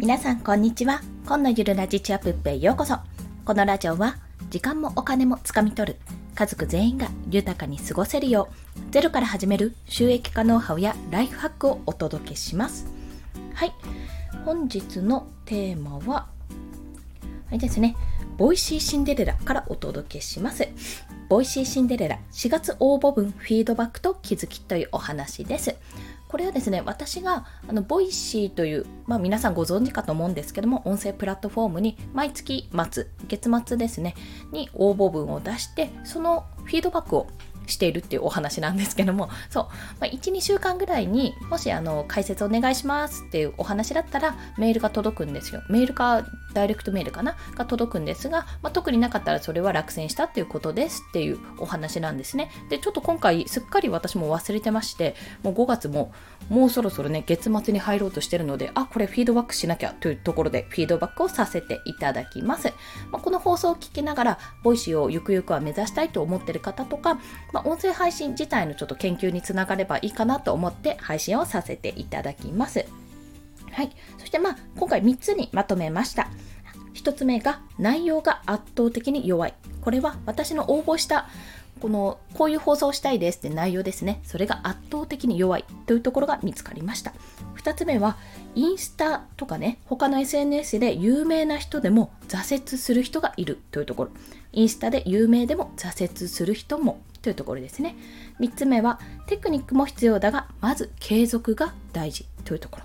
皆さんこんにちは。今のゆるラジチアプップへようこそ。このラジオは時間もお金もつかみ取る、家族全員が豊かに過ごせるようゼロから始める収益化ノウハウやライフハックをお届けします。はい、本日のテーマはあれですね、ボイシーシンデレラからお届けします。ボイシーシンデレラ4月応募分フィードバックと気づきというお話です。これはですね、私がボイシーという、皆さんご存知かと思うんですけども、音声プラットフォームに毎月末、月末ですねに応募文を出して、そのフィードバックをしているっていうお話なんですけども、そう、1、2週間ぐらいにもし解説お願いしますっていうお話だったらメールが届くんですよ。メールかダイレクトメールかなが届くんですが、特になかったらそれは落選したっていうことですっていうお話なんですね。で、ちょっと今回すっかり私も忘れてまして、もう5月ももうそろそろね月末に入ろうとしてるので、これフィードバックしなきゃというところでフィードバックをさせていただきます。この放送を聞きながらボイシーをゆくゆくは目指したいと思ってる方とか、音声配信自体のちょっと研究につながればいいかなと思って配信をさせていただきます。はい、そして今回3つにまとめました。1つ目が内容が圧倒的に弱い。これは私の応募したこういう放送をしたいですって内容ですね。それが圧倒的に弱いというところが見つかりました。2つ目はインスタとかね、他の SNS で有名な人でも挫折する人がいるというところ。インスタで有名でも挫折する人もというところですね。3つ目はテクニックも必要だが、まず継続が大事というところ。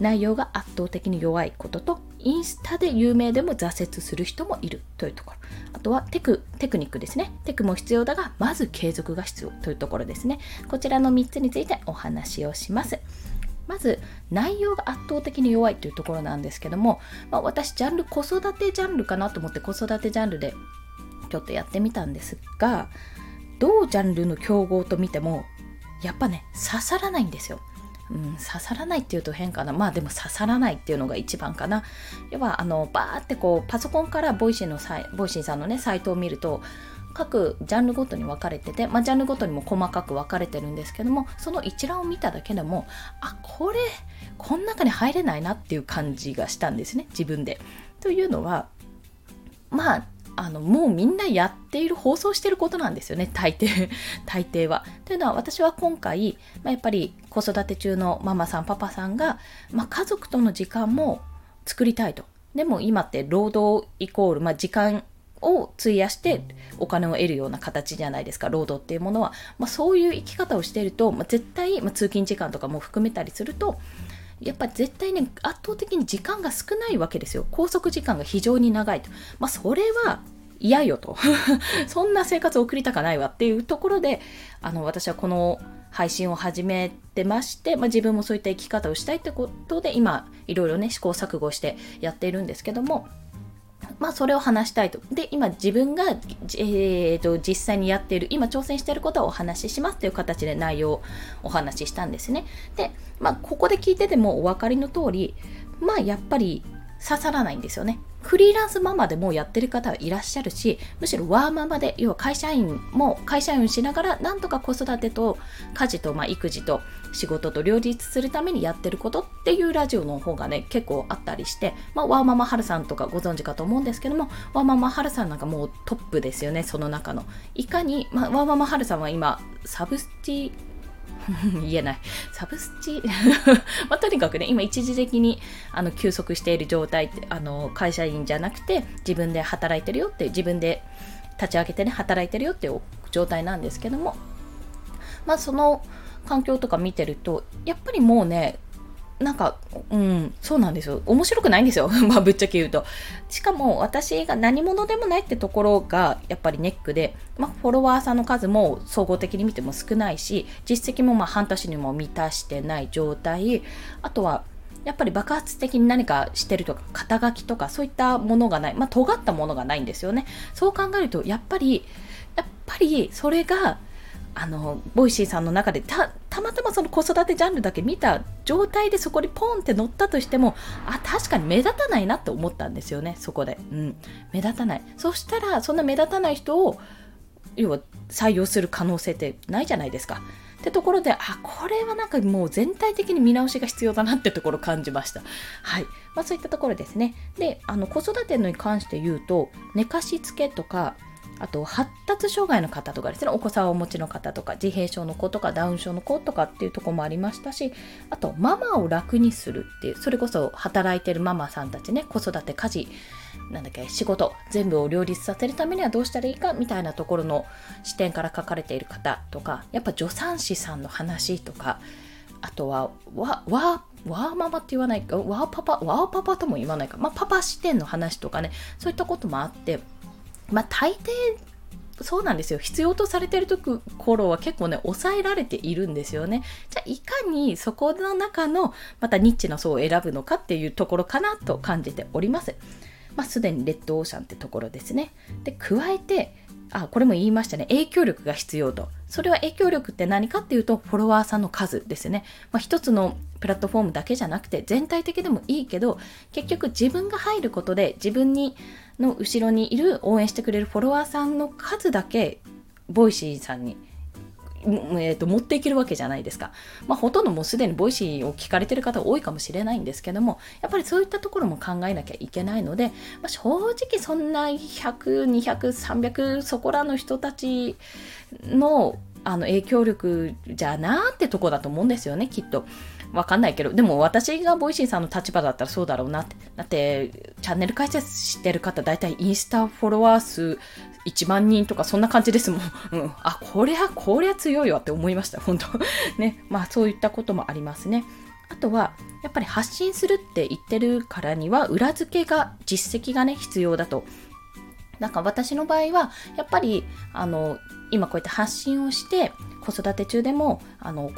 内容が圧倒的に弱いことと、インスタで有名でも挫折する人もいるというところ。あとはテクニックですね。テクも必要だが、まず継続が必要というところですね。こちらの3つについてお話をします。まず内容が圧倒的に弱いというところなんですけども、私子育てジャンルかなと思って子育てジャンルでちょっとやってみたんですが、同ジャンルの競合と見てもやっぱね刺さらないんですよ。刺さらないっていうと変かな。でも刺さらないっていうのが一番かな。要はバーってパソコンからボイシーさんのねサイトを見ると、各ジャンルごとに分かれてて、ジャンルごとにも細かく分かれてるんですけども、その一覧を見ただけでもこの中に入れないなっていう感じがしたんですね、自分で。というのはもうみんなやっている放送していることなんですよね、大抵は。というのは、私は今回、やっぱり子育て中のママさんパパさんが、家族との時間も作りたいと。でも今って労働イコール、時間を費やしてお金を得るような形じゃないですか、労働っていうものは。そういう生き方をしていると、絶対、通勤時間とかも含めたりすると、やっぱり絶対ね圧倒的に時間が少ないわけですよ。拘束時間が非常に長いと、それは嫌よとそんな生活を送りたくないわっていうところで、私はこの配信を始めてまして、自分もそういった生き方をしたいってことで今いろいろね試行錯誤してやっているんですけども、それを話したいと。で、今自分が、実際にやっている、今挑戦していることをお話ししますという形で内容をお話ししたんですね。で、ここで聞いててもお分かりの通り、やっぱり刺さらないんですよね。フリーランスママでもやってる方はいらっしゃるし、むしろワーママで、要は会社員しながらなんとか子育てと家事と、育児と仕事と両立するためにやってることっていうラジオの方がね結構あったりして、ワーママハルさんとかご存知かと思うんですけども、ワーママハルさんなんかもうトップですよね、その中の。いかに、ワーママハルさんは今サブスチとにかくね今一時的に休息している状態って、会社員じゃなくて自分で働いてるよって、自分で立ち上げてね働いてるよっていう状態なんですけども、その環境とか見てるとやっぱりもうねそうなんですよ、面白くないんですよぶっちゃけ言うと。しかも私が何者でもないってところがやっぱりネックで、フォロワーさんの数も総合的に見ても少ないし、実績も半年にも満たしてない状態。あとはやっぱり爆発的に何かしてるとか、肩書きとかそういったものがない、尖ったものがないんですよね。そう考えるとやっぱりそれがボイシーさんの中でたまたまその子育てジャンルだけ見た状態でそこにポンって乗ったとしても、確かに目立たないなって思ったんですよね、そこで。目立たない。そしたらそんな目立たない人を要は採用する可能性ってないじゃないですか。ってところで、これはなんかもう全体的に見直しが必要だなってところ感じました。はい。そういったところですね。で、子育てのに関して言うと、寝かしつけとか、あと発達障害の方とかですね、お子さんをお持ちの方とか、自閉症の子とかダウン症の子とかっていうところもありましたし、あとママを楽にするっていう、それこそ働いてるママさんたちね、子育て、家事、仕事全部を両立させるためにはどうしたらいいかみたいなところの視点から書かれている方とか、やっぱ助産師さんの話とか、あとはワーママって言わないか、ワーパパとも言わないか、パパ視点の話とかね、そういったこともあって、大抵そうなんですよ。必要とされているところは結構ね、抑えられているんですよね。じゃあいかにそこの中のまたニッチな層を選ぶのかっていうところかなと感じております。すでにレッドオーシャンってところですね。で、加えて、これも言いましたね。影響力が必要と。それは影響力って何かっていうと、フォロワーさんの数ですね。一つのプラットフォームだけじゃなくて、全体的でもいいけど、結局自分が入ることで、自分の後ろにいる応援してくれるフォロワーさんの数だけ、ボイシーさんに、持っていけるわけじゃないですか。ほとんどもうすでにボイシーを聞かれてる方多いかもしれないんですけども、やっぱりそういったところも考えなきゃいけないので、正直そんな100、200、300そこらの人たちの、影響力じゃなーってとこだと思うんですよね、きっと。わかんないけど、でも私がボイシーさんの立場だったらそうだろうなって。だってチャンネル開設してる方、だいたいインスタフォロワー数1万人とかそんな感じですもん。こりゃ強いわって思いました、本当ね。そういったこともありますね。あとはやっぱり発信するって言ってるからには裏付けが、実績がね、必要だと。私の場合はやっぱり今こうやって発信をして、子育て中でも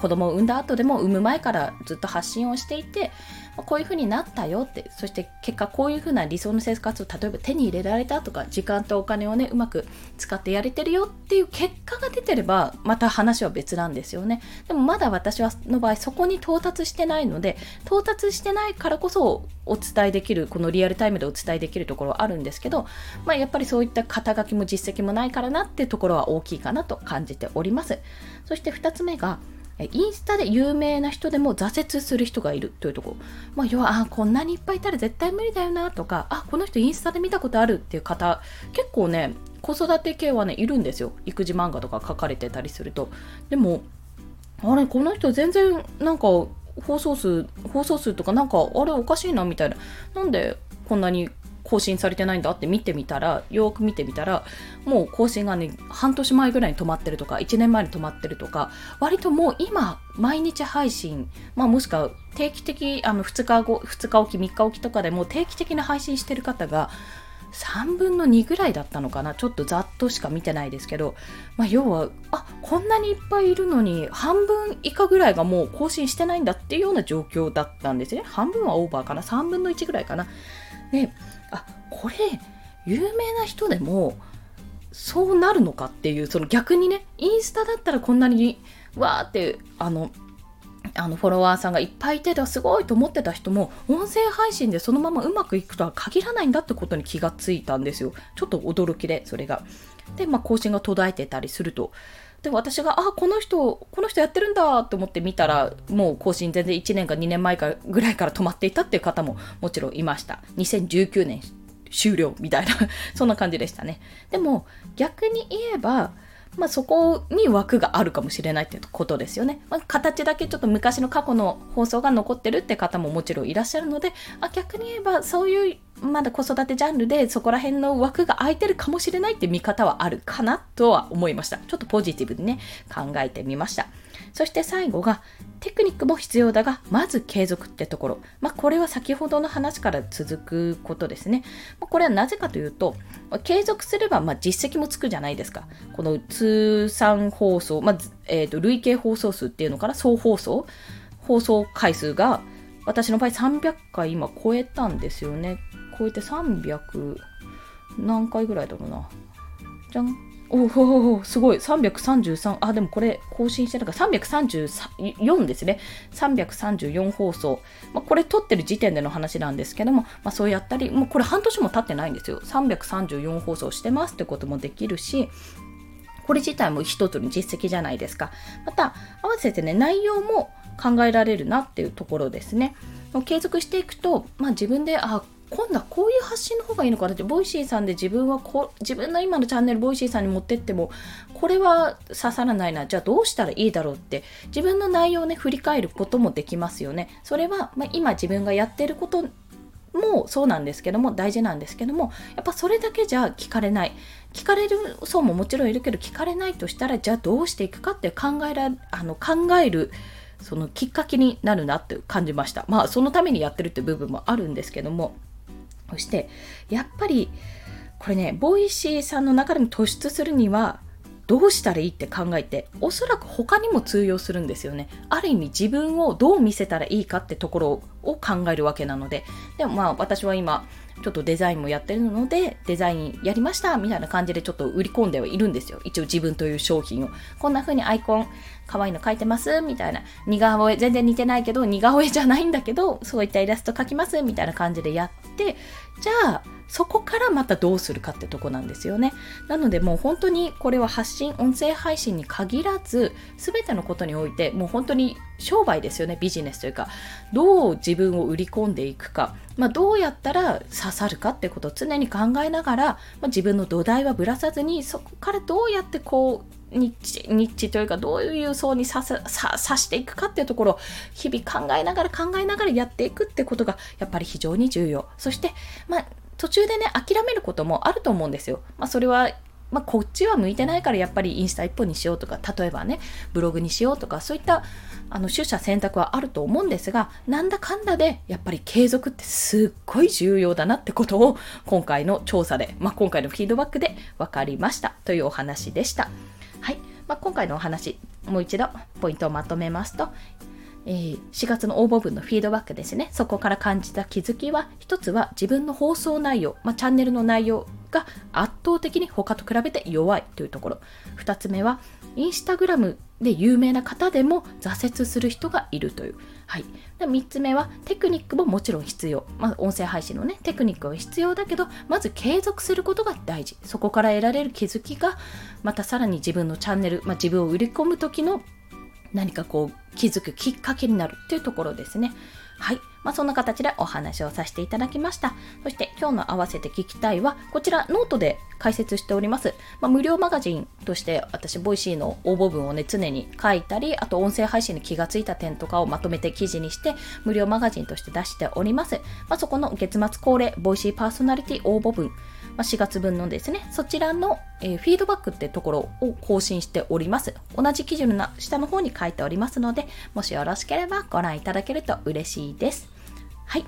子供を産んだ後でも産む前からずっと発信をしていて、こういう風になったよって、そして結果こういう風な理想の生活を例えば手に入れられたとか、時間とお金をね、うまく使ってやれてるよっていう結果が出てればまた話は別なんですよね。でもまだ私の場合そこに到達してないので、到達してないからこそお伝えできる、このリアルタイムでお伝えできるところはあるんですけど、やっぱりそういった肩書きも実績もないからなっていうところは大きいかなと感じております。そして2つ目が、インスタで有名な人でも挫折する人がいるというところ。要はこんなにいっぱいいたら絶対無理だよなとか、この人インスタで見たことあるっていう方、結構ね、子育て系はね、いるんですよ。育児漫画とか書かれてたりすると。でもこの人全然放送数とかおかしいなみたいな、なんでこんなに更新されてないんだってよく見てみたら、もう更新がね、半年前ぐらいに止まってるとか、1年前に止まってるとか、割ともう今毎日配信、もしくは定期的2日おき3日おきとかでもう定期的な配信してる方が3分の2ぐらいだったのかな。ちょっとざっとしか見てないですけど、要はこんなにいっぱいいるのに半分以下ぐらいがもう更新してないんだっていうような状況だったんですね。半分はオーバーかな、3分の1ぐらいかな。で、これ有名な人でもそうなるのかっていう、その逆にね、インスタだったらこんなにわーってフォロワーさんがいっぱいいてすごいと思ってた人も、音声配信でそのままうまくいくとは限らないんだってことに気がついたんですよ。ちょっと驚きで、それが。で、更新が途絶えてたりすると。で、私がこの人やってるんだと思って見たら、もう更新全然1年か2年前からぐらいから止まっていたっていう方ももちろんいました。2019年終了みたいなそんな感じでしたね。でも逆に言えば、そこに枠があるかもしれないってことですよね。形だけちょっと昔の過去の放送が残ってるって方ももちろんいらっしゃるので、逆に言えばそういうまだ子育てジャンルでそこら辺の枠が空いてるかもしれないって見方はあるかなとは思いました。ちょっとポジティブにね、考えてみました。そして最後が、テクニックも必要だがまず継続ってところ。これは先ほどの話から続くことですね。これはなぜかというと、継続すれば実績もつくじゃないですか。この通算放送、累計放送数っていうのから総放送回数が、私の場合300回今超えたんですよね。超えて300何回ぐらいだろうな。じゃん、おすごい333、でもこれ更新してないから334ですね。334放送、これ撮ってる時点での話なんですけども、そうやったり、もうこれ半年も経ってないんですよ。334放送してますってこともできるし、これ自体も一つの実績じゃないですか。また合わせてね、内容も考えられるなっていうところですね。継続していくと、自分で今度はこういう発信の方がいいのかなって、ボイシーさんで自分の今のチャンネルボイシーさんに持ってってもこれは刺さらないな、じゃあどうしたらいいだろうって自分の内容をね振り返ることもできますよね。それは、今自分がやってることもそうなんですけども、大事なんですけども、やっぱそれだけじゃ聞かれない、聞かれる層ももちろんいるけど、聞かれないとしたらじゃあどうしていくかって考えるそのきっかけになるなって感じました。そのためにやってるって部分もあるんですけども、そしてやっぱりこれね、ボイシーさんの中でも突出するにはどうしたらいいって考えて、おそらく他にも通用するんですよね。ある意味自分をどう見せたらいいかってところを考えるわけなので、でも私は今ちょっとデザインもやってるので、デザインやりましたみたいな感じでちょっと売り込んではいるんですよ。一応自分という商品をこんな風にアイコン可愛いの描いてますみたいな、似顔絵全然似てないけど、似顔絵じゃないんだけどそういったイラスト描きますみたいな感じでやって、じゃあそこからまたどうするかってとこなんですよね。なのでもう本当にこれは発信、音声配信に限らず全てのことにおいて、もう本当に商売ですよね。ビジネスというか、どう自分を売り込んでいくか、どうやったら刺さるかってことを常に考えながら、自分の土台はぶらさずに、そこからどうやってこうニッチというか、どういう層に刺していくかっていうところを日々考えながらやっていくってことがやっぱり非常に重要。そして途中でね諦めることもあると思うんですよ。それはこっちは向いてないからやっぱりインスタ一本にしようとか、例えばねブログにしようとか、そういった取捨選択はあると思うんですが、なんだかんだでやっぱり継続ってすっごい重要だなってことを今回の調査で、今回のフィードバックで分かりましたというお話でした。はい、今回のお話もう一度ポイントをまとめますと、4月の応募分のフィードバックですね。そこから感じた気づきは、一つは自分の放送内容、チャンネルの内容が圧倒的に他と比べて弱いというところ。2つ目はインスタグラムで有名な方でも挫折する人がいるという。はい、3つ目はテクニックももちろん必要、音声配信のねテクニックは必要だけど、まず継続することが大事。そこから得られる気づきがまたさらに自分のチャンネル、自分を売り込む時の何か気づくきっかけになるっていうところですね。はい、そんな形でお話をさせていただきました。そして今日の合わせて聞きたいは、こちらノートで解説しております。無料マガジンとして私ボイシーの応募文をね常に書いたり、あと音声配信に気がついた点とかをまとめて記事にして無料マガジンとして出しております。そこの月末恒例ボイシーパーソナリティ応募文、4月分のですね、そちらの、フィードバックってところを更新しております。同じ記事の下の方に書いておりますので、もしよろしければご覧いただけると嬉しいです。はい、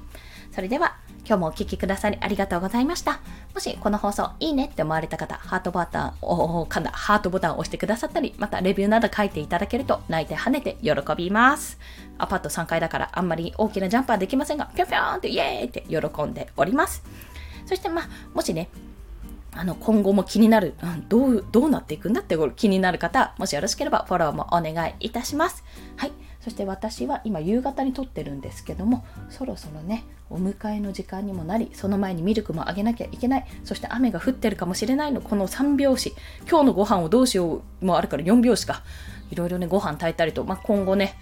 それでは今日もお聞きくださりありがとうございました。もしこの放送いいねって思われた方、ハートボタンを押してくださったり、またレビューなど書いていただけると泣いて跳ねて喜びます。アパート3階だからあんまり大きなジャンプはできませんが、ぴょんぴょんってイエーイって喜んでおります。そしてもしね今後も気になる、どうなっていくんだって気になる方、もしよろしければフォローもお願いいたします。はい、そして私は今夕方に撮ってるんですけども、そろそろねお迎えの時間にもなり、その前にミルクもあげなきゃいけない、そして雨が降ってるかもしれないのこの3拍子、今日のご飯をどうしようもあるから4拍子か、いろいろねご飯炊いたりと、今後ね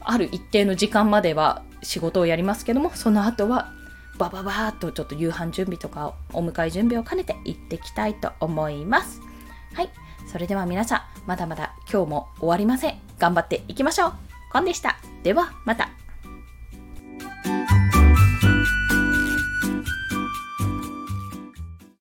ある一定の時間までは仕事をやりますけども、その後はバーっとちょっと夕飯準備とかお迎え準備を兼ねて行ってきたいと思います。はい、それでは皆さんまだまだ今日も終わりません。頑張っていきましょう。コンでした。ではまた。